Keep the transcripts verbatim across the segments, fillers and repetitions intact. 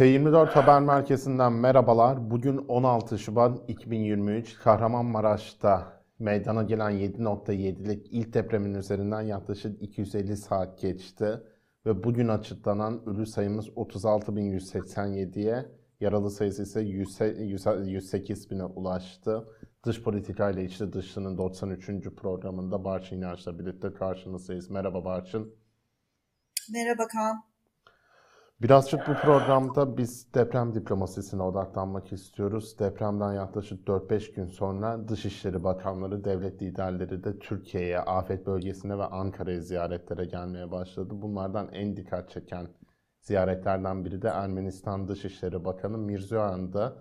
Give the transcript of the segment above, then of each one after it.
T yirmi dört Haber Merkezi'nden merhabalar. Bugün on altı Şubat iki bin yirmi üç Kahramanmaraş'ta meydana gelen yedi nokta yedilik ilk depremin üzerinden yaklaşık iki yüz elli saat geçti. Ve bugün açıklanan ölü sayımız otuz altı bin yüz seksen yedi'ye, yaralı sayısı ise yüz sekiz bine ulaştı. Dış politika ile içli dışının doksan üçüncü programında Barçın İnaş'la birlikte karşınızdayız. Merhaba Barçın. Merhaba Kaan. Birazcık bu programda biz deprem diplomasisine odaklanmak istiyoruz. Depremden yaklaşık dört beş gün sonra Dışişleri Bakanları, devlet liderleri de Türkiye'ye, afet bölgesine ve Ankara'ya ziyaretlere gelmeye başladı. Bunlardan en dikkat çeken ziyaretlerden biri de Ermenistan Dışişleri Bakanı Mirzoyan'da.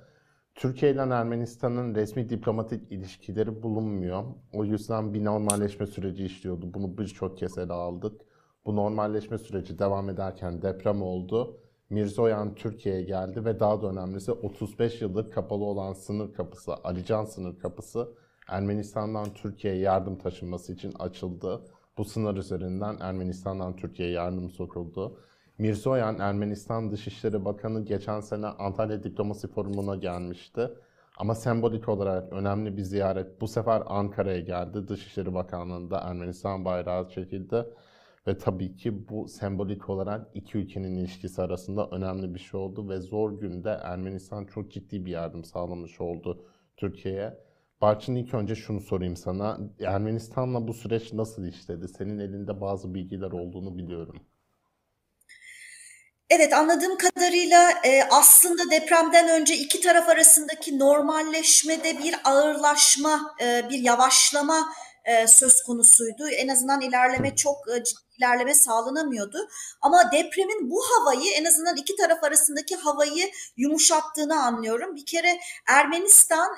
Türkiye ile Ermenistan'ın resmi diplomatik ilişkileri bulunmuyor. O yüzden bir normalleşme süreci işliyordu. Bunu birçok kez ele aldık. Bu normalleşme süreci devam ederken deprem oldu. Mirzoyan Türkiye'ye geldi ve daha da önemlisi otuz beş yıldır kapalı olan sınır kapısı, Alican sınır kapısı Ermenistan'dan Türkiye'ye yardım taşınması için açıldı. Bu sınır üzerinden Ermenistan'dan Türkiye'ye yardım sokuldu. Mirzoyan, Ermenistan Dışişleri Bakanı, geçen sene Antalya Diplomasi Forumu'na gelmişti. Ama sembolik olarak önemli bir ziyaret. Bu sefer Ankara'ya geldi. Dışişleri Bakanlığı'nda Ermenistan bayrağı çekildi. Ve tabii ki bu sembolik olarak iki ülkenin ilişkisi arasında önemli bir şey oldu ve zor günde Ermenistan çok ciddi bir yardım sağlamış oldu Türkiye'ye. Barçın, ilk önce şunu sorayım sana. Ermenistan'la bu süreç nasıl işledi? Senin elinde bazı bilgiler olduğunu biliyorum. Evet, anladığım kadarıyla aslında depremden önce iki taraf arasındaki normalleşmede bir ağırlaşma, bir yavaşlama söz konusuydu. En azından ilerleme çok ciddi ilerleme sağlanamıyordu. Ama depremin bu havayı, en azından iki taraf arasındaki havayı yumuşattığını anlıyorum. Bir kere Ermenistan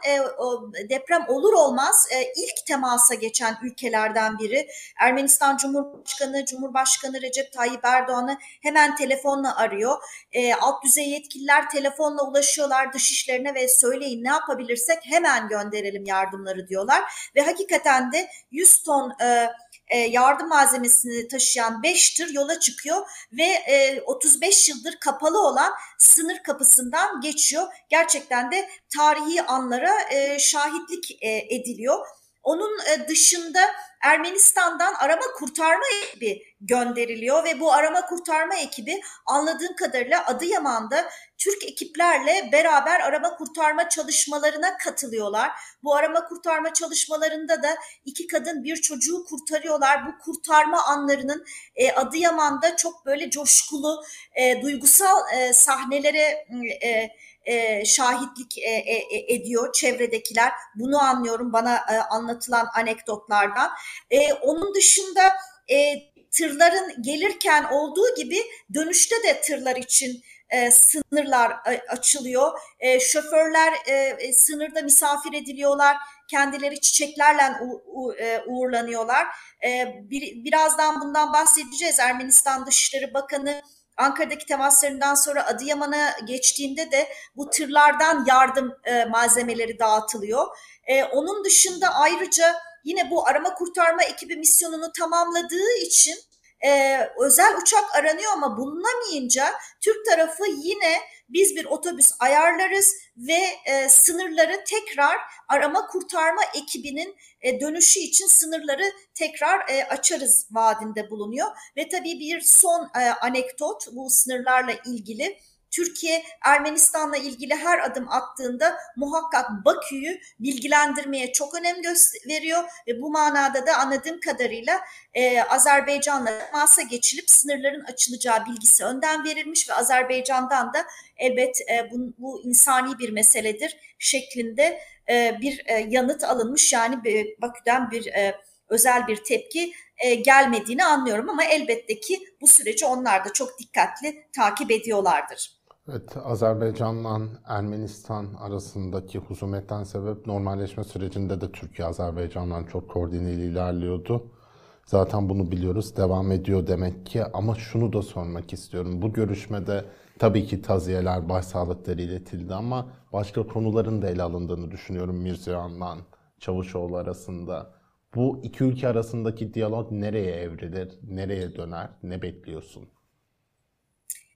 deprem olur olmaz ilk temasa geçen ülkelerden biri. Ermenistan Cumhurbaşkanı, Cumhurbaşkanı Recep Tayyip Erdoğan'ı hemen telefonla arıyor. Alt düzey yetkililer telefonla ulaşıyorlar dışişlerine ve söyleyin ne yapabilirsek hemen gönderelim yardımları diyorlar. Ve hakikaten de yüz ton yardım malzemesini taşıyan beş tır yola çıkıyor ve otuz beş yıldır kapalı olan sınır kapısından geçiyor. Gerçekten de tarihi anlara şahitlik ediliyor. Onun dışında Ermenistan'dan arama kurtarma ekibi gönderiliyor ve bu arama kurtarma ekibi anladığım kadarıyla Adıyaman'da Türk ekiplerle beraber arama kurtarma çalışmalarına katılıyorlar. Bu arama kurtarma çalışmalarında da iki kadın bir çocuğu kurtarıyorlar. Bu kurtarma anlarının e, Adıyaman'da çok böyle coşkulu, e, duygusal e, sahnelere e, e, şahitlik e, e, ediyor çevredekiler. Bunu anlıyorum bana e, anlatılan anekdotlardan. E, onun dışında e, tırların gelirken olduğu gibi dönüşte de tırlar için E, sınırlar açılıyor. E, şoförler e, sınırda misafir ediliyorlar. Kendileri çiçeklerle u, u, e, uğurlanıyorlar. E, bir, birazdan bundan bahsedeceğiz. Ermenistan Dışişleri Bakanı Ankara'daki temaslarından sonra Adıyaman'a geçtiğinde de bu tırlardan yardım e, malzemeleri dağıtılıyor. E, onun dışında ayrıca yine bu arama kurtarma ekibi misyonunu tamamladığı için Ee, özel uçak aranıyor ama bulunamayınca Türk tarafı yine biz bir otobüs ayarlarız ve e, sınırları tekrar arama kurtarma ekibinin e, dönüşü için sınırları tekrar e, açarız vaadinde bulunuyor. Ve tabii bir son e, anekdot bu sınırlarla ilgili. Türkiye Ermenistan'la ilgili her adım attığında muhakkak Bakü'yü bilgilendirmeye çok önem veriyor. Ve bu manada da anladığım kadarıyla e, Azerbaycan'la temasa geçilip sınırların açılacağı bilgisi önden verilmiş ve Azerbaycan'dan da elbet e, bu, bu insani bir meseledir şeklinde e, bir e, yanıt alınmış. Yani bir, Bakü'den bir e, özel bir tepki e, gelmediğini anlıyorum ama elbette ki bu süreci onlar da çok dikkatli takip ediyorlardır. Evet, Azerbaycan'la Ermenistan arasındaki husumetten sebep normalleşme sürecinde de Türkiye Azerbaycan'la çok koordineli ilerliyordu. Zaten bunu biliyoruz, devam ediyor demek ki. Ama şunu da sormak istiyorum. Bu görüşmede tabii ki taziyeler, başsağlıkları iletildi ama başka konuların da ele alındığını düşünüyorum Mirzoyan'la Çavuşoğlu arasında. Bu iki ülke arasındaki diyalog nereye evrilir, nereye döner, ne bekliyorsun?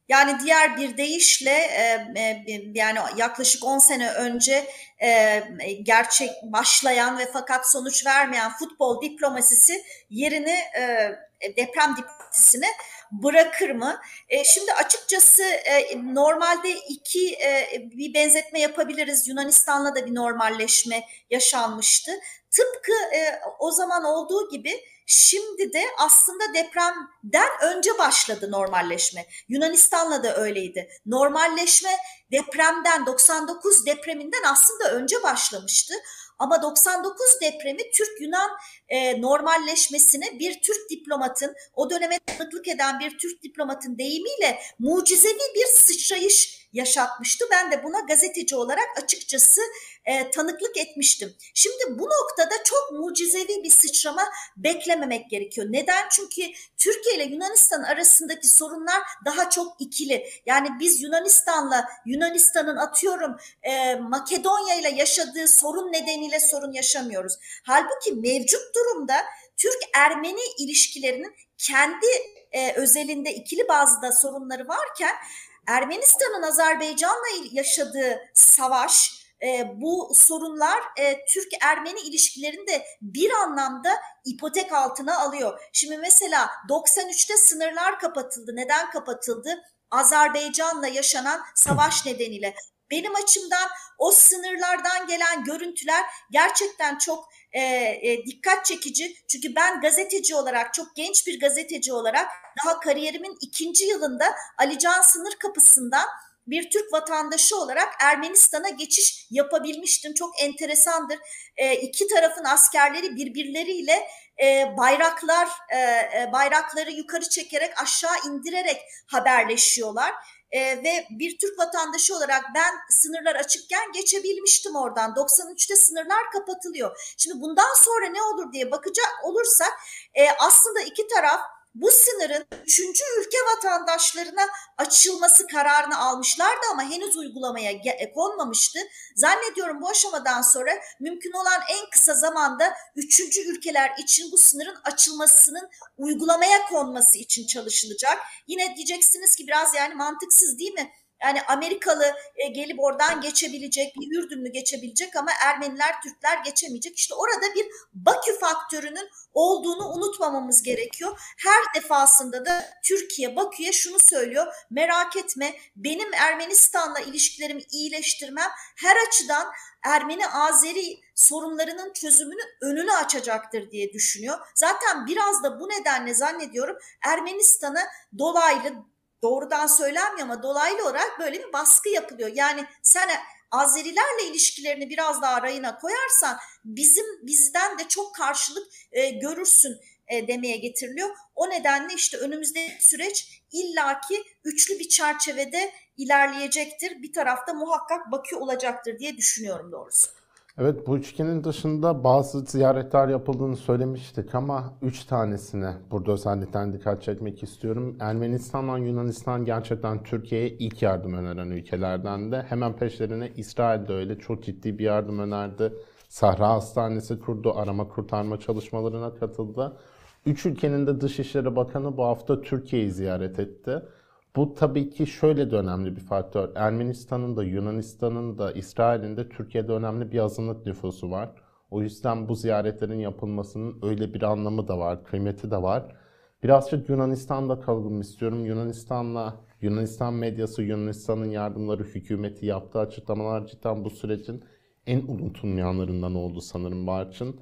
Yani diğer bir deyişle e, yani yaklaşık on sene önce e, gerçek başlayan ve fakat sonuç vermeyen futbol diplomasisi yerini e, deprem diplomasisine bırakır mı? E, şimdi açıkçası e, normalde iki e, bir benzetme yapabiliriz. Yunanistan'la da bir normalleşme yaşanmıştı. Tıpkı e, o zaman olduğu gibi şimdi de aslında depremden önce başladı normalleşme. Yunanistan'la da öyleydi. Normalleşme depremden, doksan dokuz depreminden aslında önce başlamıştı. Ama doksan dokuz depremi Türk-Yunan e, normalleşmesine bir Türk diplomatın, o döneme tanıklık eden bir Türk diplomatın deyimiyle mucizevi bir sıçrayış yaşatmıştı. Ben de buna gazeteci olarak açıkçası e, tanıklık etmiştim. Şimdi bu noktada çok mucizevi bir sıçrama beklememek gerekiyor. Neden? Çünkü Türkiye ile Yunanistan arasındaki sorunlar daha çok ikili. Yani biz Yunanistan'la, Yunanistan'ın atıyorum e, Makedonya ile yaşadığı sorun nedeniyle sorun yaşamıyoruz. Halbuki mevcut durumda Türk-Ermeni ilişkilerinin kendi e, özelinde ikili bazda sorunları varken, Ermenistan'ın Azerbaycan'la yaşadığı savaş, e, bu sorunlar e, Türk-Ermeni ilişkilerini de bir anlamda ipotek altına alıyor. Şimdi mesela doksan üçte sınırlar kapatıldı. Neden kapatıldı? Azerbaycan'la yaşanan savaş nedeniyle. Benim açımdan o sınırlardan gelen görüntüler gerçekten çok e, e, dikkat çekici. Çünkü ben gazeteci olarak, çok genç bir gazeteci olarak daha kariyerimin ikinci yılında Alican sınır kapısından bir Türk vatandaşı olarak Ermenistan'a geçiş yapabilmiştim. Çok enteresandır. E, iki tarafın askerleri birbirleriyle e, bayraklar e, e, bayrakları yukarı çekerek, aşağı indirerek haberleşiyorlar. Ee, ve bir Türk vatandaşı olarak ben sınırlar açıkken geçebilmiştim oradan. doksan üçte sınırlar kapatılıyor. Şimdi bundan sonra ne olur diye bakacak olursak e, aslında iki taraf bu sınırın üçüncü ülke vatandaşlarına açılması kararını almışlardı ama henüz uygulamaya konmamıştı. Zannediyorum bu aşamadan sonra mümkün olan en kısa zamanda üçüncü ülkeler için bu sınırın açılmasının uygulamaya konması için çalışılacak. Yine diyeceksiniz ki biraz yani mantıksız değil mi? Yani Amerikalı gelip oradan geçebilecek, bir Ürdünlü geçebilecek ama Ermeniler, Türkler geçemeyecek. İşte orada bir Bakü faktörünün olduğunu unutmamamız gerekiyor. Her defasında da Türkiye Bakü'ye şunu söylüyor: merak etme, benim Ermenistan'la ilişkilerimi iyileştirmem her açıdan Ermeni-Azeri sorunlarının çözümünün önünü açacaktır diye düşünüyor. Zaten biraz da bu nedenle zannediyorum Ermenistan'a dolaylı, doğrudan söylemiyor ama dolaylı olarak böyle bir baskı yapılıyor. Yani sen Azerilerle ilişkilerini biraz daha rayına koyarsan bizim bizden de çok karşılık e, görürsün e, demeye getiriliyor. O nedenle işte önümüzdeki süreç illaki üçlü bir çerçevede ilerleyecektir. Bir tarafta muhakkak Bakü olacaktır diye düşünüyorum doğrusu. Evet, bu üçgenin dışında bazı ziyaretler yapıldığını söylemiştik ama üç tanesine burada özellikle dikkat çekmek istiyorum. Ermenistan'dan Yunanistan gerçekten Türkiye'ye ilk yardım öneren ülkelerden de. Hemen peşlerine İsrail de öyle çok ciddi bir yardım önerdi. Sahra Hastanesi kurdu, arama kurtarma çalışmalarına katıldı. Üç ülkenin de Dışişleri Bakanı bu hafta Türkiye'yi ziyaret etti. Bu tabii ki şöyle de önemli bir faktör. Ermenistan'ın da, Yunanistan'ın da, İsrail'in de Türkiye'de önemli bir azınlık nüfusu var. O yüzden bu ziyaretlerin yapılmasının öyle bir anlamı da var, kıymeti de var. Birazcık Yunanistan'da kalalım istiyorum. Yunanistan'la, Yunanistan medyası, Yunanistan'ın yardımları, hükümeti yaptığı açıklamalar cidden bu sürecin en unutulmayanlarından oldu sanırım Barçın.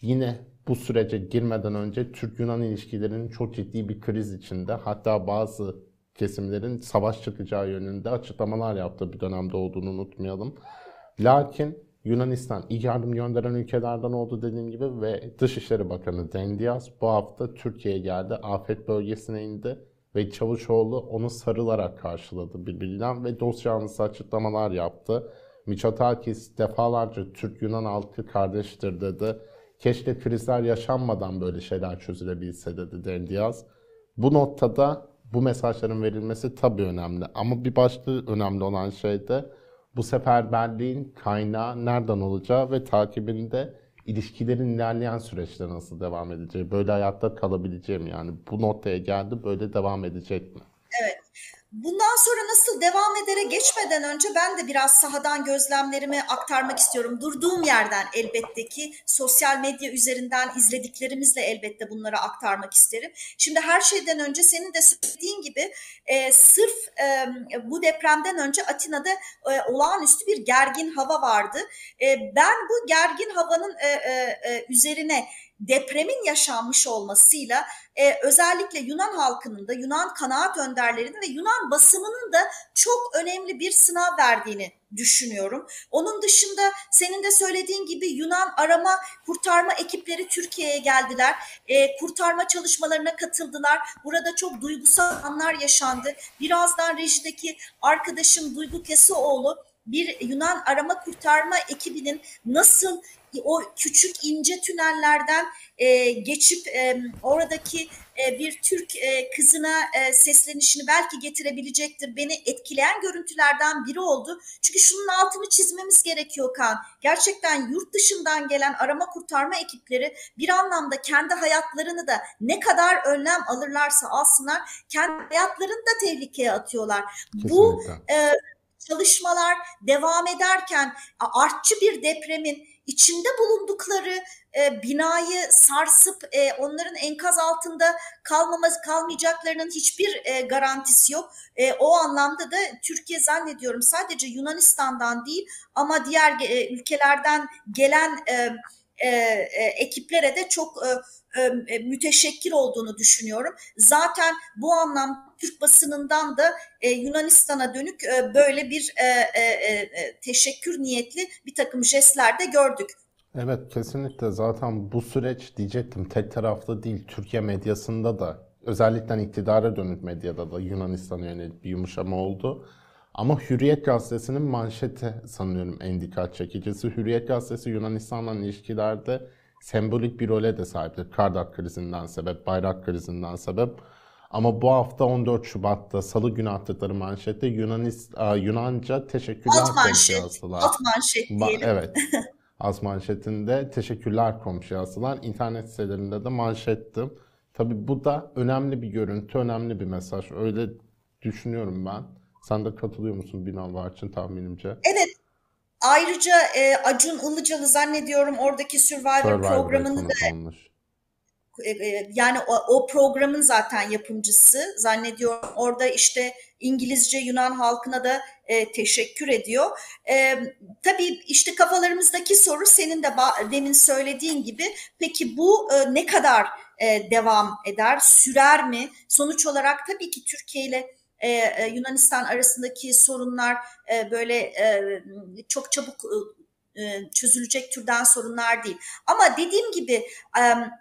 Yine bu sürece girmeden önce Türk-Yunan ilişkilerinin çok ciddi bir kriz içinde, hatta bazı kesimlerin savaş çıkacağı yönünde açıklamalar yaptığı bir dönemde olduğunu unutmayalım. Lakin Yunanistan ilk yardım gönderen ülkelerden oldu dediğim gibi ve Dışişleri Bakanı Dendias bu hafta Türkiye'ye geldi. Afet bölgesine indi ve Çavuşoğlu onu sarılarak karşıladı birbirinden ve dosyanızda açıklamalar yaptı. Miçotakis defalarca Türk-Yunan halkı kardeştir dedi. Keşke krizler yaşanmadan böyle şeyler çözülebilse dedi Dendias. Bu noktada bu mesajların verilmesi tabii önemli ama bir başka önemli olan şey de bu seferberliğin kaynağı nereden olacağı ve takibinde ilişkilerin ilerleyen süreçte nasıl devam edeceği, böyle hayatta kalabileceğim yani bu noktaya geldi, böyle devam edecek mi? Evet. Bundan sonra nasıl devam edere geçmeden önce ben de biraz sahadan gözlemlerimi aktarmak istiyorum. Durduğum yerden elbette ki sosyal medya üzerinden izlediklerimizle elbette bunları aktarmak isterim. Şimdi her şeyden önce senin de söylediğin gibi e, sırf e, bu depremden önce Atina'da e, olağanüstü bir gergin hava vardı. E, ben bu gergin havanın e, e, üzerine depremin yaşanmış olmasıyla e, özellikle Yunan halkının da, Yunan kanaat önderlerinin ve Yunan basınının da çok önemli bir sınav verdiğini düşünüyorum. Onun dışında senin de söylediğin gibi Yunan arama kurtarma ekipleri Türkiye'ye geldiler. E, kurtarma çalışmalarına katıldılar. Burada çok duygusal anlar yaşandı. Birazdan rejideki arkadaşım Duygu Keseoğlu bir Yunan arama kurtarma ekibinin nasıl o küçük ince tünellerden e, geçip e, oradaki e, bir Türk e, kızına e, seslenişini belki getirebilecektir. Beni etkileyen görüntülerden biri oldu. Çünkü şunun altını çizmemiz gerekiyor Kaan. Gerçekten yurt dışından gelen arama kurtarma ekipleri bir anlamda kendi hayatlarını da ne kadar önlem alırlarsa alsınlar, kendi hayatlarını da tehlikeye atıyorlar. Kesinlikle. Bu e, çalışmalar devam ederken artçı bir depremin İçinde bulundukları e, binayı sarsıp e, onların enkaz altında kalmamaz, kalmayacaklarının hiçbir e, garantisi yok. E, o anlamda da Türkiye zannediyorum sadece Yunanistan'dan değil ama diğer e, ülkelerden gelen e, e, ekiplere de çok e, e, müteşekkir olduğunu düşünüyorum. Zaten bu anlamda Türk basınından da e, Yunanistan'a dönük e, böyle bir e, e, teşekkür niyetli bir takım jestler de gördük. Evet, kesinlikle. Zaten bu süreç diyecektim tek taraflı değil. Türkiye medyasında da özellikle iktidara dönük medyada da Yunanistan'a yönelik bir yumuşama oldu. Ama Hürriyet Gazetesi'nin manşeti sanıyorum en dikkat çekicisi. Hürriyet Gazetesi Yunanistan'la ilişkilerde sembolik bir role de sahiptir. Kardak krizinden sebep, bayrak krizinden sebep. Ama bu hafta on dört Şubat'ta Salı günü attıkları manşette Yunanistan, Yunanca teşekkürler komşu yazdılar. Alt manşet diyelim. Evet. Alt manşetinde teşekkürler komşu yazdılar. İnternet sitelerinde de manşettim. Tabii bu da önemli bir görüntü, önemli bir mesaj. Öyle düşünüyorum ben. Sen de katılıyor musun Binal Barçın tahminimce? Evet. Ayrıca e, Acun Ilıcalı zannediyorum oradaki Survivor, Survivor programını da olmuş. Yani o, o programın zaten yapımcısı zannediyorum orada işte İngilizce Yunan halkına da e, teşekkür ediyor. E, tabii işte kafalarımızdaki soru senin de demin söylediğin gibi peki bu e, ne kadar e, devam eder, sürer mi? Sonuç olarak tabii ki Türkiye ile e, Yunanistan arasındaki sorunlar e, böyle e, çok çabuk e, çözülecek türden sorunlar değil. Ama dediğim gibi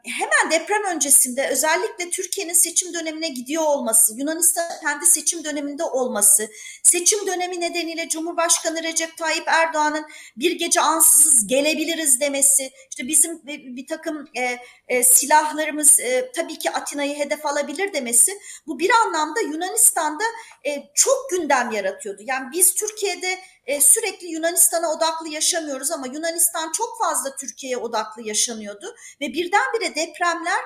hemen deprem öncesinde özellikle Türkiye'nin seçim dönemine gidiyor olması, Yunanistan'ın kendi seçim döneminde olması, seçim dönemi nedeniyle Cumhurbaşkanı Recep Tayyip Erdoğan'ın bir gece ansızız gelebiliriz demesi, işte bizim bir takım silahlarımız tabii ki Atina'yı hedef alabilir demesi, bu bir anlamda Yunanistan'da çok gündem yaratıyordu. Yani biz Türkiye'de sürekli Yunanistan'a odaklı yaşamıyoruz ama Yunanistan çok fazla Türkiye'ye odaklı yaşanıyordu ve birdenbire depremler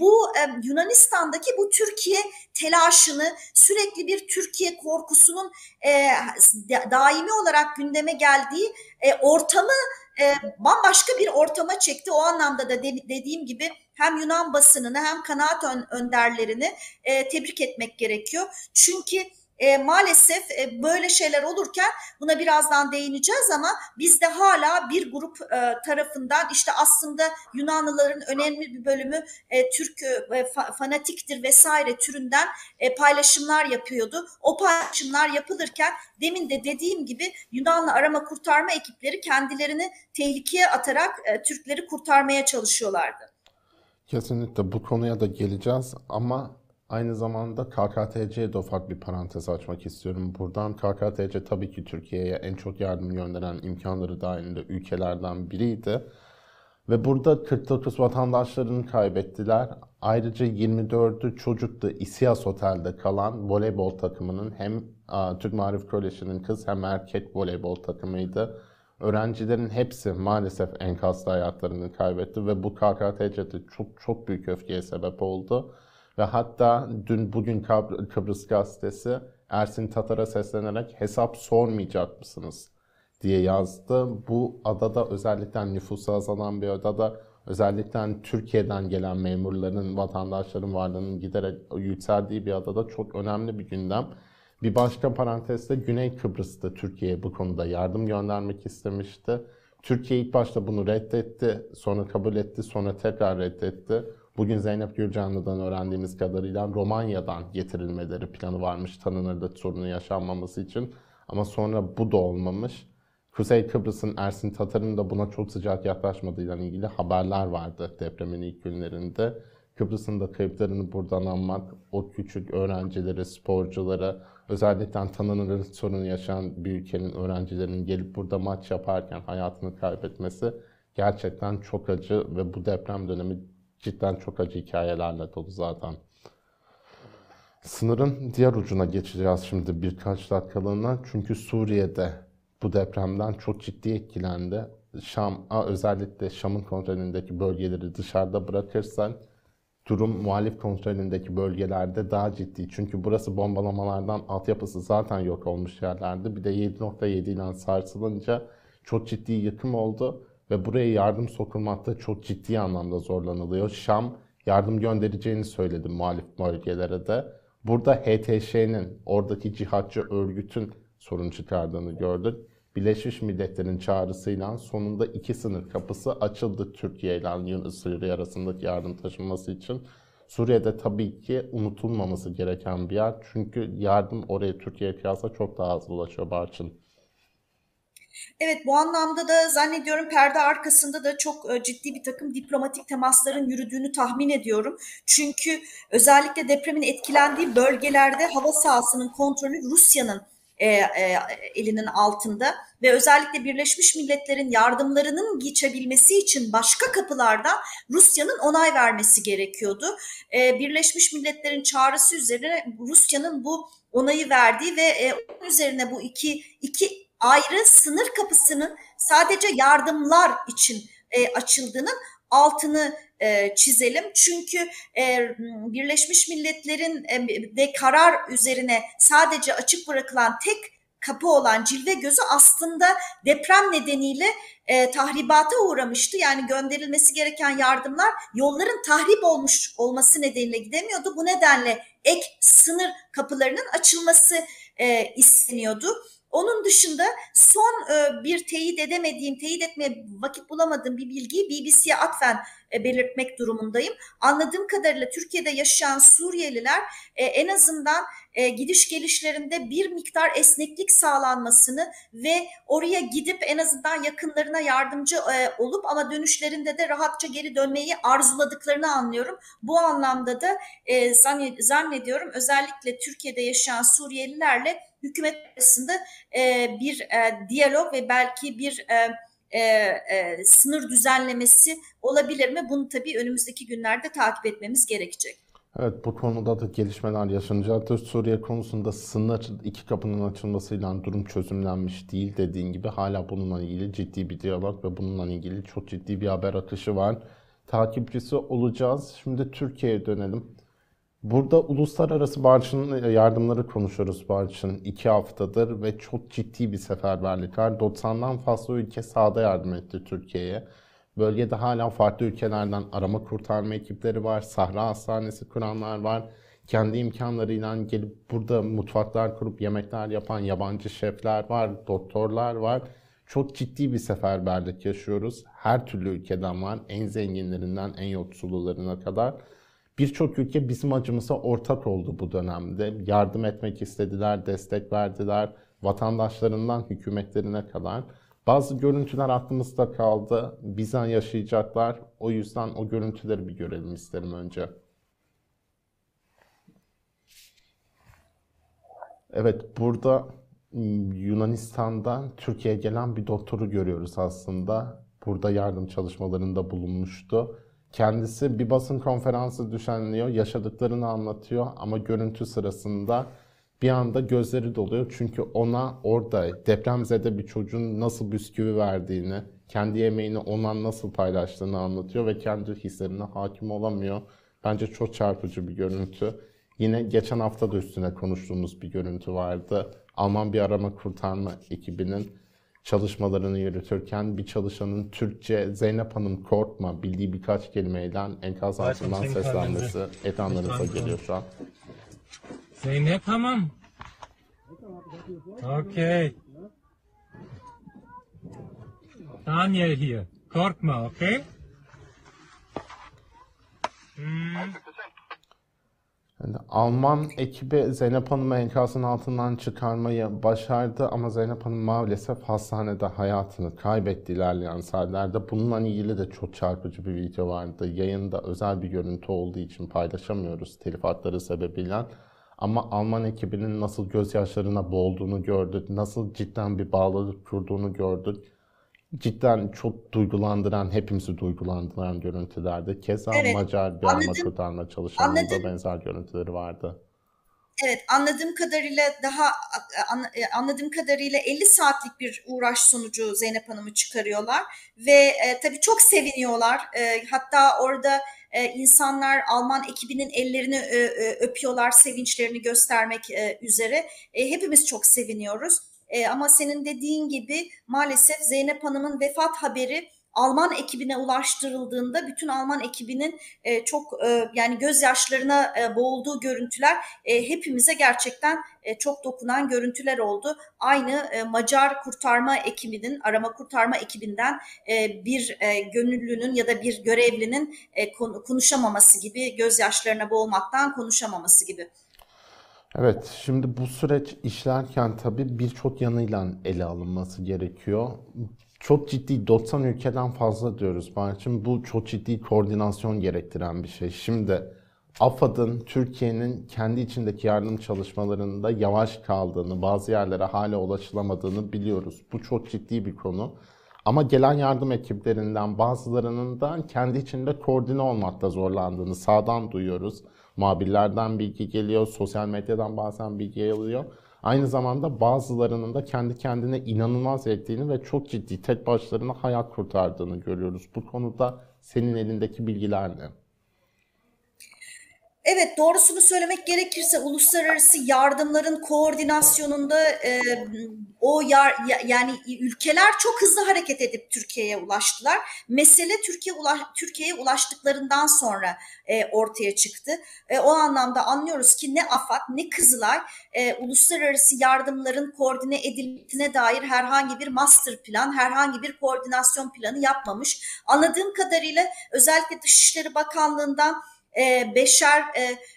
bu Yunanistan'daki bu Türkiye telaşını, sürekli bir Türkiye korkusunun daimi olarak gündeme geldiği ortamı bambaşka bir ortama çekti. O anlamda da dediğim gibi hem Yunan basınını hem kanaat önderlerini tebrik etmek gerekiyor. Çünkü E, maalesef e, böyle şeyler olurken buna birazdan değineceğiz ama bizde hala bir grup e, tarafından işte aslında Yunanlıların önemli bir bölümü e, Türk e, fanatiktir vesaire türünden e, paylaşımlar yapıyordu. O paylaşımlar yapılırken demin de dediğim gibi Yunanlı arama kurtarma ekipleri kendilerini tehlikeye atarak e, Türkleri kurtarmaya çalışıyorlardı. Kesinlikle bu konuya da geleceğiz ama aynı zamanda K K T C'ye de ufak bir parantez açmak istiyorum. Buradan K K T C tabii ki Türkiye'ye en çok yardım gönderen imkanları dahilinde ülkelerden biriydi. Ve burada kırk dokuz vatandaşlarını kaybettiler. Ayrıca yirmi dördü çocuktu. İsyas Otel'de kalan voleybol takımının hem Türk Maarif Koleji'nin kız hem erkek voleybol takımıydı. Öğrencilerin hepsi maalesef enkazda hayatlarını kaybetti ve bu K K T C'de çok çok büyük öfkeye sebep oldu. Ve hatta dün bugün Kıbrıs gazetesi Ersin Tatar'a seslenerek hesap sormayacak mısınız diye yazdı. Bu adada, özellikle nüfusu azalan bir adada, özellikle Türkiye'den gelen memurların, vatandaşların varlığının giderek yükseldiği bir adada çok önemli bir gündem. Bir başka parantezde Güney Kıbrıs'ta Türkiye'ye bu konuda yardım göndermek istemişti. Türkiye ilk başta bunu reddetti, sonra kabul etti, sonra tekrar reddetti. Bugün Zeynep Gürcanlı'dan öğrendiğimiz kadarıyla Romanya'dan getirilmeleri planı varmış tanınırda sorunun yaşanmaması için. Ama sonra bu da olmamış. Kuzey Kıbrıs'ın Ersin Tatar'ın da buna çok sıcak yaklaşmadığıyla ilgili haberler vardı depremin ilk günlerinde. Kıbrıs'ın da kayıplarını buradan anmak, o küçük öğrencilere, sporculara, özellikle tanınır sorunu yaşayan bir ülkenin öğrencilerinin gelip burada maç yaparken hayatını kaybetmesi gerçekten çok acı ve bu deprem dönemi cidden çok acı hikayelerle dolu zaten. Sınırın diğer ucuna geçeceğiz şimdi birkaç dakikalığına, çünkü Suriye'de bu depremden çok ciddi etkilendi. Şam'a, özellikle Şam'ın kontrolündeki bölgeleri dışarıda bırakırsan durum muhalif kontrolündeki bölgelerde daha ciddi. Çünkü burası bombalamalardan altyapısı zaten yok olmuş yerlerdi. Bir de yedi nokta yedi ile sarsılınca çok ciddi yıkım oldu ve buraya yardım sokulmakta çok ciddi anlamda zorlanılıyor. Şam yardım göndereceğini söyledi muhalif bölgelere de. Burada H T Ş'nin, oradaki cihatçı örgütün sorun çıkardığını gördük. Birleşmiş Milletler'in çağrısıyla sonunda iki sınır kapısı açıldı Türkiye ile Suriye arasındaki yardım taşınması için. Suriye'de tabii ki unutulmaması gereken bir yer. Çünkü yardım oraya Türkiye'ye kıyasla çok daha az ulaşıyor Barçın. Evet, bu anlamda da zannediyorum perde arkasında da çok ciddi bir takım diplomatik temasların yürüdüğünü tahmin ediyorum. Çünkü özellikle depremin etkilendiği bölgelerde hava sahasının kontrolü Rusya'nın E, e, elinin altında ve özellikle Birleşmiş Milletler'in yardımlarının geçebilmesi için başka kapılarda Rusya'nın onay vermesi gerekiyordu. E, Birleşmiş Milletler'in çağrısı üzerine Rusya'nın bu onayı verdiği ve e, onun üzerine bu iki, iki ayrı sınır kapısının sadece yardımlar için e, açıldığının altını e, çizelim. Çünkü e, Birleşmiş Milletler'in e, de karar üzerine sadece açık bırakılan tek kapı olan Cilve Gözü aslında deprem nedeniyle e, tahribata uğramıştı. Yani gönderilmesi gereken yardımlar yolların tahrip olmuş olması nedeniyle gidemiyordu. Bu nedenle ek sınır kapılarının açılması e, isteniyordu. Onun dışında son bir teyit edemediğim, teyit etmeye vakit bulamadığım bir bilgiyi B B C'ye atfen belirtmek durumundayım. Anladığım kadarıyla Türkiye'de yaşayan Suriyeliler en azından gidiş gelişlerinde bir miktar esneklik sağlanmasını ve oraya gidip en azından yakınlarına yardımcı olup ama dönüşlerinde de rahatça geri dönmeyi arzuladıklarını anlıyorum. Bu anlamda da zannediyorum özellikle Türkiye'de yaşayan Suriyelilerle hükümet arasında bir diyalog ve belki bir sınır düzenlemesi olabilir mi? Bunu tabii önümüzdeki günlerde takip etmemiz gerekecek. Evet, bu konuda da gelişmeler yaşanacaktır. Suriye konusunda sınır iki kapının açılmasıyla durum çözümlenmiş değil, dediğin gibi hala bununla ilgili ciddi bir diyalog ve bununla ilgili çok ciddi bir haber akışı var. Takipçisi olacağız. Şimdi Türkiye'ye dönelim. Burada uluslararası Barçın'ın yardımları konuşuyoruz Barçın. İki haftadır ve çok ciddi bir seferberlik var. doksandan fazla ülke sahada yardım etti Türkiye'ye. Bölgede hala farklı ülkelerden arama kurtarma ekipleri var, Sahra Hastanesi kuranlar var, kendi imkanlarıyla gelip burada mutfaklar kurup yemekler yapan yabancı şefler var, doktorlar var. Çok ciddi bir seferberlik yaşıyoruz. Her türlü ülkeden var, en zenginlerinden en yoksullarına kadar. Birçok ülke bizim acımıza ortak oldu bu dönemde. Yardım etmek istediler, destek verdiler, vatandaşlarından hükümetlerine kadar. Bazı görüntüler aklımızda kaldı. Bizden yaşayacaklar. O yüzden o görüntüleri bir görelim isterim önce. Evet, burada Yunanistan'dan Türkiye'ye gelen bir doktoru görüyoruz aslında. Burada yardım çalışmalarında bulunmuştu. Kendisi bir basın konferansı düzenliyor, yaşadıklarını anlatıyor ama görüntü sırasında bir anda gözleri doluyor. Çünkü ona orada depremzede bir çocuğun nasıl bisküvi verdiğini, kendi yemeğini ona nasıl paylaştığını anlatıyor ve kendi hislerine hakim olamıyor. Bence çok çarpıcı bir görüntü. Yine geçen hafta da üstüne konuştuğumuz bir görüntü vardı. Alman bir arama kurtarma ekibinin çalışmalarını yürütürken bir çalışanın Türkçe "Zeynep Hanım korkma" bildiği birkaç kelimeyle enkaz altından seslenmesi ekranlarınıza geliyor şu an. Zeynep Hanım. Okay. Daniel here. Korkma, okay? Hmm. Yani Alman ekibi Zeynep Hanım'ı enkazın altından çıkarmayı başardı ama Zeynep Hanım maalesef hastanede hayatını kaybetti ilerleyen saatlerde. Bununla ilgili de çok çarpıcı bir video vardı. Yayında özel bir görüntü olduğu için paylaşamıyoruz telif hakları sebebiyle. Ama Alman ekibinin nasıl gözyaşlarına boğulduğunu gördük, nasıl cidden bir bağlılık kurduğunu gördük. Cidden çok duygulandıran, hepimizi duygulandıran görüntülerde. Keza evet, Macar bir arama kurtarma çalışanında benzer görüntüleri vardı. Evet, anladığım kadarıyla daha anladığım kadarıyla elli saatlik bir uğraş sonucu Zeynep Hanım'ı çıkarıyorlar ve e, tabii çok seviniyorlar. E, hatta orada e, insanlar Alman ekibinin ellerini e, e, öpüyorlar sevinçlerini göstermek e, üzere. E, hepimiz çok seviniyoruz. Ee, ama senin dediğin gibi maalesef Zeynep Hanım'ın vefat haberi Alman ekibine ulaştırıldığında bütün Alman ekibinin e, çok e, yani gözyaşlarına e, boğulduğu görüntüler e, hepimize gerçekten e, çok dokunan görüntüler oldu. Aynı e, Macar kurtarma ekibinin, arama kurtarma ekibinden e, bir e, gönüllünün ya da bir görevlinin e, konuşamaması gibi, gözyaşlarına boğulmaktan konuşamaması gibi. Evet, şimdi bu süreç işlerken tabii birçok yanıyla ele alınması gerekiyor. Çok ciddi, doksan ülkeden fazla diyoruz Barçın. Bu çok ciddi koordinasyon gerektiren bir şey. Şimdi AFAD'ın, Türkiye'nin kendi içindeki yardım çalışmalarında yavaş kaldığını, bazı yerlere hala ulaşılamadığını biliyoruz. Bu çok ciddi bir konu. Ama gelen yardım ekiplerinden bazılarının da kendi içinde koordine olmakta zorlandığını sağdan duyuyoruz. Muhabirlerden bilgi geliyor, sosyal medyadan bazen bilgi geliyor. Aynı zamanda bazılarının da kendi kendine inanılmaz ettiğini ve çok ciddi tek başlarına hayat kurtardığını görüyoruz. Bu konuda senin elindeki bilgiler ne? Evet, doğrusunu söylemek gerekirse uluslararası yardımların koordinasyonunda e, o yar, yani ülkeler çok hızlı hareket edip Türkiye'ye ulaştılar. Mesele Türkiye ulaş, Türkiye'ye ulaştıklarından sonra e, ortaya çıktı. E, o anlamda anlıyoruz ki ne AFAD ne Kızılay e, uluslararası yardımların koordine edilmesine dair herhangi bir master plan, herhangi bir koordinasyon planı yapmamış. Anladığım kadarıyla özellikle Dışişleri Bakanlığı'ndan E, beşer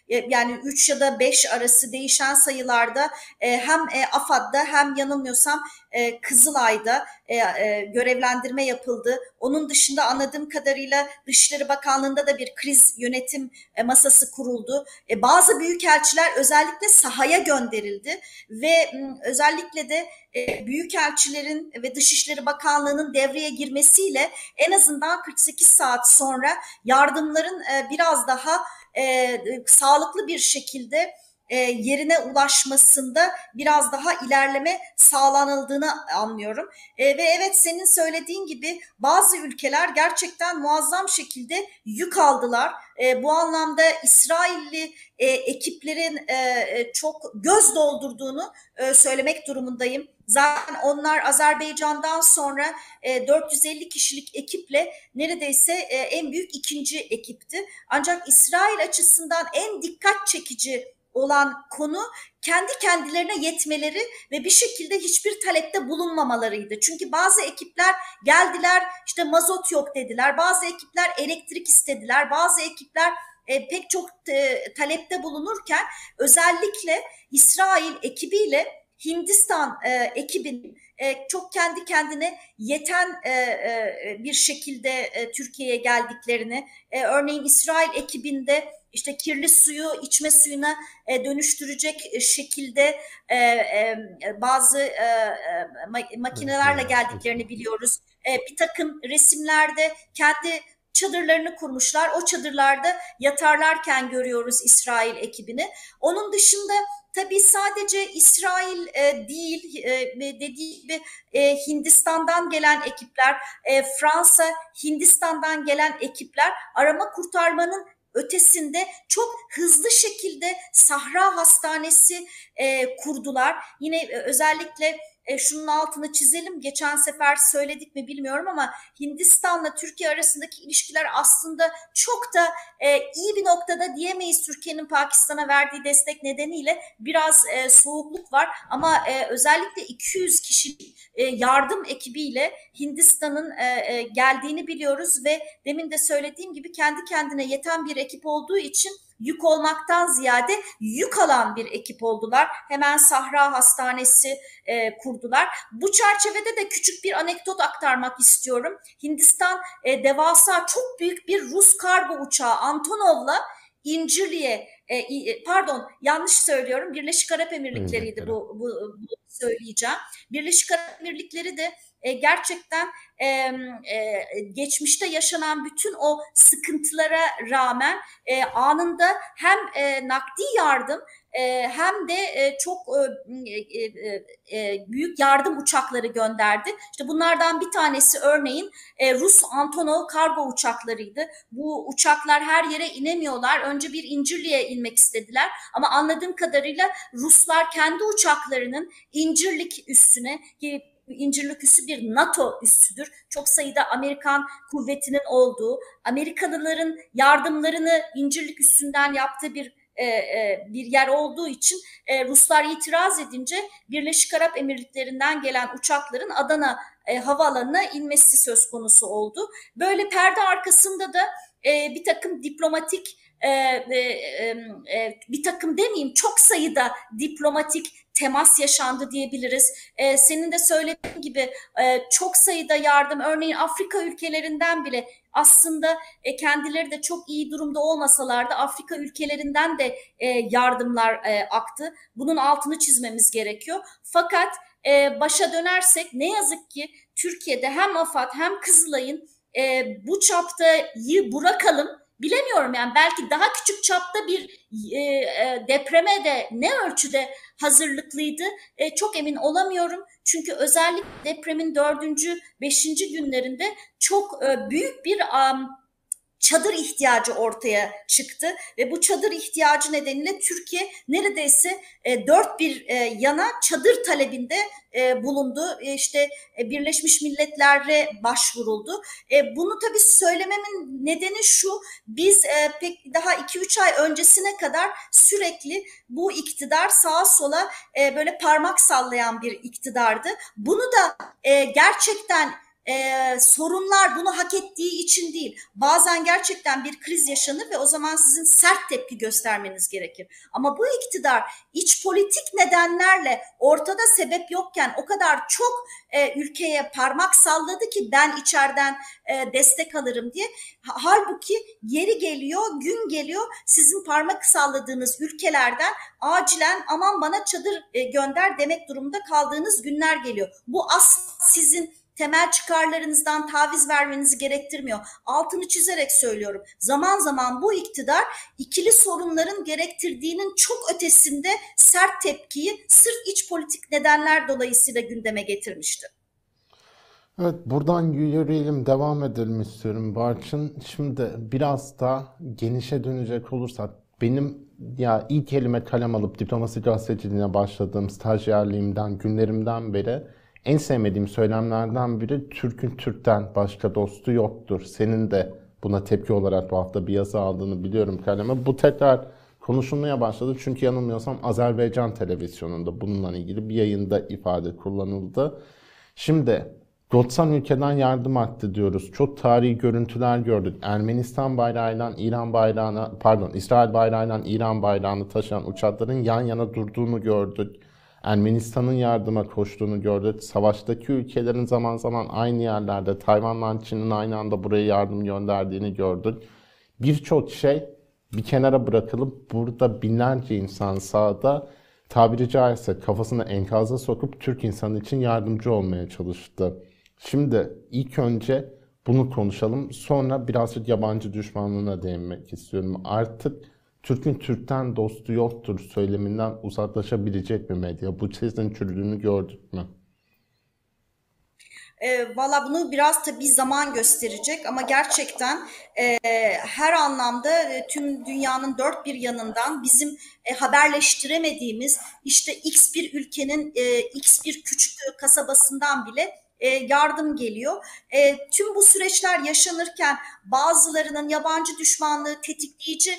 e, yani üç ya da beş arası değişen sayılarda e, hem e, AFAD'da hem yanılmıyorsam e, Kızılay'da e, e, görevlendirme yapıldı. Onun dışında anladığım kadarıyla Dışişleri Bakanlığı'nda da bir kriz yönetim e, masası kuruldu. E, bazı büyükelçiler özellikle sahaya gönderildi ve m, özellikle de e, büyükelçilerin ve Dışişleri Bakanlığı'nın devreye girmesiyle en azından kırk sekiz saat sonra yardımların e, biraz daha Daha, e, sağlıklı bir şekilde e, yerine ulaşmasında biraz daha ilerleme sağlanıldığını anlıyorum. E, ve evet, senin söylediğin gibi bazı ülkeler gerçekten muazzam şekilde yük aldılar. E, bu anlamda İsrailli e, ekiplerin e, çok göz doldurduğunu e, söylemek durumundayım. Zaten onlar Azerbaycan'dan sonra dört yüz elli kişilik ekiple neredeyse en büyük ikinci ekipti. Ancak İsrail açısından en dikkat çekici olan konu kendi kendilerine yetmeleri ve bir şekilde hiçbir talepte bulunmamalarıydı. Çünkü bazı ekipler geldiler, işte mazot yok dediler, bazı ekipler elektrik istediler, bazı ekipler e, pek çok e, talepte bulunurken özellikle İsrail ekibiyle Hindistan e, ekibinin e, çok kendi kendine yeten e, e, bir şekilde e, Türkiye'ye geldiklerini, e, örneğin İsrail ekibinde işte kirli suyu içme suyuna e, dönüştürecek şekilde e, e, bazı e, ma- makinelerle geldiklerini biliyoruz. E, bir takım resimlerde kendi çadırlarını kurmuşlar. O çadırlarda yatarlarken görüyoruz İsrail ekibini. Onun dışında tabii sadece İsrail e, değil, e, dediği gibi e, Hindistan'dan gelen ekipler, e, Fransa, Hindistan'dan gelen ekipler arama kurtarmanın ötesinde çok hızlı şekilde Sahra Hastanesi e, kurdular. Yine e, özellikle e, şunun altını çizelim. Geçen sefer söyledik mi bilmiyorum ama Hindistan'la Türkiye arasındaki ilişkiler aslında çok da e, iyi bir noktada diyemeyiz. Türkiye'nin Pakistan'a verdiği destek nedeniyle biraz e, soğukluk var ama e, özellikle iki yüz kişilik e, yardım ekibiyle Hindistan'ın e, e, geldiğini biliyoruz ve demin de söylediğim gibi kendi kendine yeten bir ekip olduğu için yük olmaktan ziyade yük alan bir ekip oldular. Hemen Sahra Hastanesi e, kurdular. Bu çerçevede de küçük bir anekdot aktarmak istiyorum. Hindistan e, devasa çok büyük bir Rus kargo uçağı Antonov'la İncirlik'e e, pardon yanlış söylüyorum Birleşik Arap Emirlikleri'ydi hmm, bu, bu, bu söyleyeceğim. Birleşik Arap Emirlikleri de E, gerçekten e, e, geçmişte yaşanan bütün o sıkıntılara rağmen e, anında hem e, nakdi yardım e, hem de e, çok e, e, e, büyük yardım uçakları gönderdi. İşte bunlardan bir tanesi örneğin e, Rus Antonov kargo uçaklarıydı. Bu uçaklar her yere inemiyorlar. Önce bir İncirlik'e inmek istediler ama anladığım kadarıyla Ruslar kendi uçaklarının İncirlik üssüne gelip, İncirlik üssü bir NATO üssüdür. Çok sayıda Amerikan kuvvetinin olduğu, Amerikalıların yardımlarını İncirlik üssünden yaptığı bir e, e, bir yer olduğu için e, Ruslar itiraz edince Birleşik Arap Emirlikleri'nden gelen uçakların Adana e, havaalanına inmesi söz konusu oldu. Böyle perde arkasında da e, bir takım diplomatik Ee, e, e, bir takım demeyeyim çok sayıda diplomatik temas yaşandı diyebiliriz. Ee, senin de söylediğin gibi e, çok sayıda yardım örneğin Afrika ülkelerinden bile aslında e, kendileri de çok iyi durumda olmasalar da Afrika ülkelerinden de e, yardımlar e, aktı. Bunun altını çizmemiz gerekiyor. Fakat e, başa dönersek ne yazık ki Türkiye'de hem AFAD hem Kızılay'ın e, bu çaptayı bırakalım. Bilemiyorum yani belki daha küçük çapta bir e, e, depreme de ne ölçüde hazırlıklıydı e, çok emin olamıyorum. Çünkü özellikle depremin dördüncü, beşinci günlerinde çok e, büyük bir um, çadır ihtiyacı ortaya çıktı. Ve bu çadır ihtiyacı nedeniyle Türkiye neredeyse e, dört bir e, yana çadır talebinde e, bulundu. E, işte e, Birleşmiş Milletler'e başvuruldu. E, bunu tabii söylememin nedeni şu, biz e, pek daha iki üç ay öncesine kadar sürekli bu iktidar sağa sola e, böyle parmak sallayan bir iktidardı. Bunu da e, gerçekten... Ee, sorunlar bunu hak ettiği için değil. Bazen gerçekten bir kriz yaşanır ve o zaman sizin sert tepki göstermeniz gerekir. Ama bu iktidar iç politik nedenlerle ortada sebep yokken o kadar çok e, ülkeye parmak salladı ki ben içeriden e, destek alırım diye. Halbuki yeri geliyor, gün geliyor sizin parmak salladığınız ülkelerden acilen aman bana çadır e, gönder demek durumunda kaldığınız günler geliyor. Bu aslında sizin temel çıkarlarınızdan taviz vermenizi gerektirmiyor. Altını çizerek söylüyorum. Zaman zaman bu iktidar ikili sorunların gerektirdiğinin çok ötesinde sert tepkiyi sırf iç politik nedenler dolayısıyla gündeme getirmişti. Evet, buradan yürüyelim, devam edelim istiyorum Barçın. Şimdi biraz da genişe dönecek olursak benim ya ilk elime kalem alıp diplomasi gazeteciliğine başladığım stajyerliğimden, günlerimden beri en sevmediğim söylemlerden biri Türk'ün Türk'ten başka dostu yoktur. Senin de buna tepki olarak bu hafta bir yazı aldığını biliyorum kaleme. Bu tekrar konuşulmaya başladı. Çünkü yanılmıyorsam Azerbaycan televizyonunda bununla ilgili bir yayında ifade kullanıldı. Şimdi doksan ülkeden yardım aktı diyoruz. Çok tarihi görüntüler gördük. Ermenistan bayrağıyla İran bayrağına, pardon İsrail bayrağıyla İran bayrağını taşıyan uçakların yan yana durduğunu gördük. Ermenistan'ın yardıma koştuğunu gördük. Savaştaki ülkelerin zaman zaman aynı yerlerde, Tayvan'la Çin'in aynı anda buraya yardım gönderdiğini gördük. Birçok şey bir kenara bırakılıp burada binlerce insan sahada tabiri caizse kafasını enkaza sokup Türk insanı için yardımcı olmaya çalıştı. Şimdi ilk önce bunu konuşalım. Sonra birazcık yabancı düşmanlığına değinmek istiyorum. Artık Türk'ün Türk'ten dostu yoktur söyleminden uzaklaşabilecek mi medya? Bu çizginin çürüdüğünü gördük mü? E, Valla bunu biraz tabii zaman gösterecek ama gerçekten e, her anlamda e, tüm dünyanın dört bir yanından bizim e, haberleştiremediğimiz, işte X bir ülkenin e, X bir küçük kasabasından bile e, yardım geliyor. E, tüm bu süreçler yaşanırken bazılarının yabancı düşmanlığı tetikleyici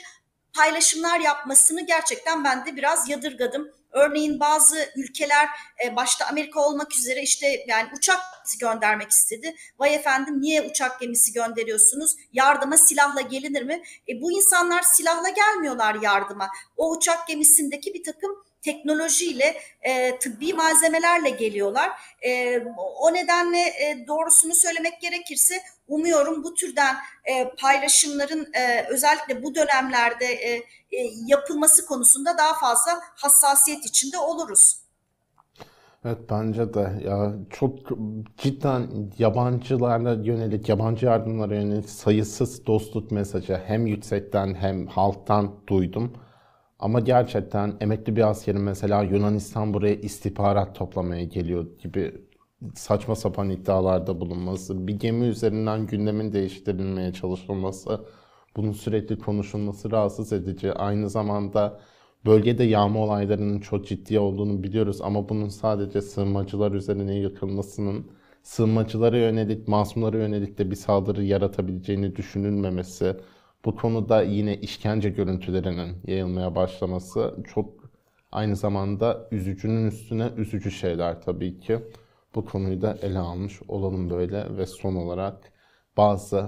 paylaşımlar yapmasını gerçekten ben de biraz yadırgadım. Örneğin bazı ülkeler başta Amerika olmak üzere işte yani uçak gemisi göndermek istedi. Vay efendim, niye uçak gemisi gönderiyorsunuz? Yardıma silahla gelinir mi? E, bu insanlar silahla gelmiyorlar yardıma. O uçak gemisindeki bir takım teknolojiyle, e, tıbbi malzemelerle geliyorlar. E, o nedenle e, doğrusunu söylemek gerekirse umuyorum bu türden e, paylaşımların e, özellikle bu dönemlerde e, e, yapılması konusunda daha fazla hassasiyet içinde oluruz. Evet, bence de ya, çok cidden yabancılarla yönelik, yabancı yardımlara yönelik sayısız dostluk mesajı hem yüksekten hem halktan duydum. Ama gerçekten emekli bir askerin mesela Yunanistan buraya istihbarat toplamaya geliyor gibi saçma sapan iddialarda bulunması, bir gemi üzerinden gündemin değiştirilmeye çalışılması, bunun sürekli konuşulması rahatsız edici. Aynı zamanda bölgede yağma olaylarının çok ciddi olduğunu biliyoruz ama bunun sadece sığınmacılar üzerine yıkılmasının, sığınmacılara yönelik, masumlara yönelik de bir saldırı yaratabileceğini düşünülmemesi, bu konuda yine işkence görüntülerinin yayılmaya başlaması çok aynı zamanda üzücünün üstüne üzücü şeyler tabii ki. Bu konuyu da ele almış olalım böyle ve son olarak bazı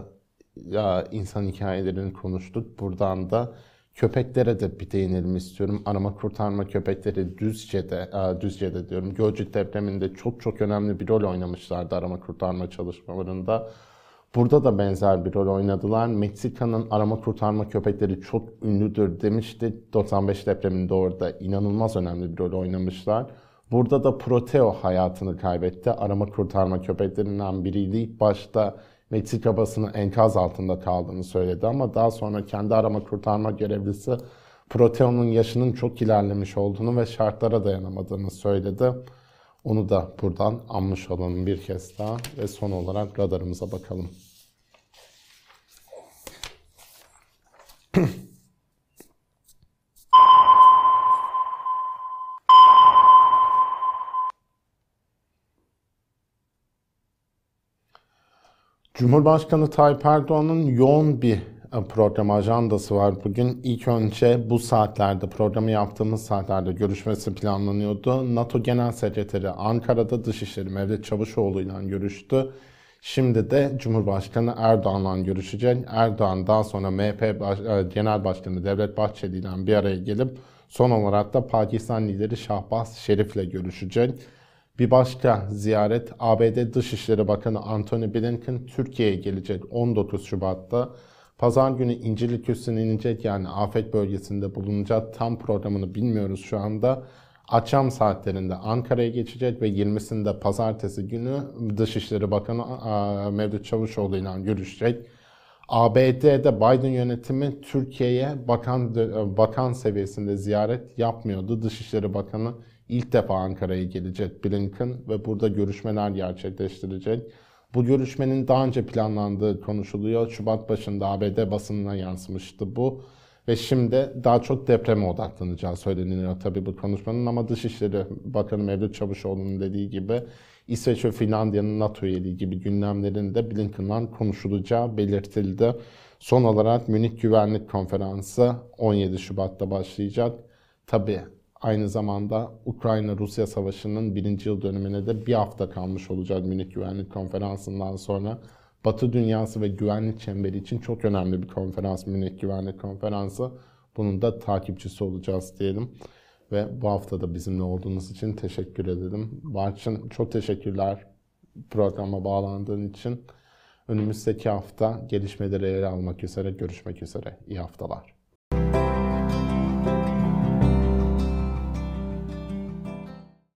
ya, insan hikayelerini konuştuk. Buradan da köpeklere de bir değinelim istiyorum. Arama kurtarma köpekleri Düzce'de, Düzce'de diyorum, Gölcük depreminde çok çok önemli bir rol oynamışlardı arama kurtarma çalışmalarında. Burada da benzer bir rol oynadılar. Meksika'nın arama kurtarma köpekleri çok ünlüdür demişti. doksan beş depreminde orada inanılmaz önemli bir rol oynamışlar. Burada da Proteo hayatını kaybetti. Arama kurtarma köpeklerinden biriydi. İlk başta Meksika basını enkaz altında kaldığını söyledi ama daha sonra kendi arama kurtarma görevlisi Proteo'nun yaşının çok ilerlemiş olduğunu ve şartlara dayanamadığını söyledi. Onu da buradan anmış olalım bir kez daha ve son olarak radarımıza bakalım. Cumhurbaşkanı Tayyip Erdoğan'ın yoğun bir program ajandası var bugün. İlk önce bu saatlerde, programı yaptığımız saatlerde görüşmesi planlanıyordu. NATO Genel Sekreteri Ankara'da Dışişleri Bakanı Çavuşoğlu ile görüştü. Şimdi de Cumhurbaşkanı Erdoğan'la görüşecek. Erdoğan daha sonra M H P Genel Başkanı Devlet Bahçeli ile bir araya gelip son olarak da Pakistan lideri Şahbaz Şerif ile görüşecek. Bir başka ziyaret A B D Dışişleri Bakanı Antony Blinken Türkiye'ye gelecek on dokuz Şubat'ta. Pazar günü İncirlik üstüne inecek, yani afet bölgesinde bulunacak. Tam programını bilmiyoruz şu anda. Akşam saatlerinde Ankara'ya geçecek ve yirmisinde pazartesi günü Dışişleri Bakanı Mevlüt Çavuşoğlu ile görüşecek. A B D'de Biden yönetimi Türkiye'ye bakan, bakan seviyesinde ziyaret yapmıyordu. Dışişleri Bakanı ilk defa Ankara'ya gelecek Blinken ve burada görüşmeler gerçekleştirecek. Bu görüşmenin daha önce planlandığı konuşuluyor. Şubat başında A B D basınına yansımıştı bu. Ve şimdi daha çok depreme odaklanacağı söyleniyor tabii bu konuşmanın. Ama Dışişleri Bakanı Mevlüt Çavuşoğlu'nun dediği gibi İsveç ve Finlandiya'nın NATO üyeliği gibi gündemlerinde Blinken'la konuşulacağı belirtildi. Son olarak Münih Güvenlik Konferansı on yedi Şubat'ta başlayacak. Tabii aynı zamanda Ukrayna-Rusya Savaşı'nın birinci yıl dönümüne de bir hafta kalmış olacak Münih Güvenlik Konferansı'ndan sonra. Batı dünyası ve güvenlik çemberi için çok önemli bir konferans Münih Güvenlik Konferansı. Bunun da takipçisi olacağız diyelim. Ve bu hafta da bizimle olduğunuz için teşekkür edelim. Barçın, çok teşekkürler programa bağlandığın için. Önümüzdeki hafta gelişmeleri ele almak üzere, görüşmek üzere. İyi haftalar.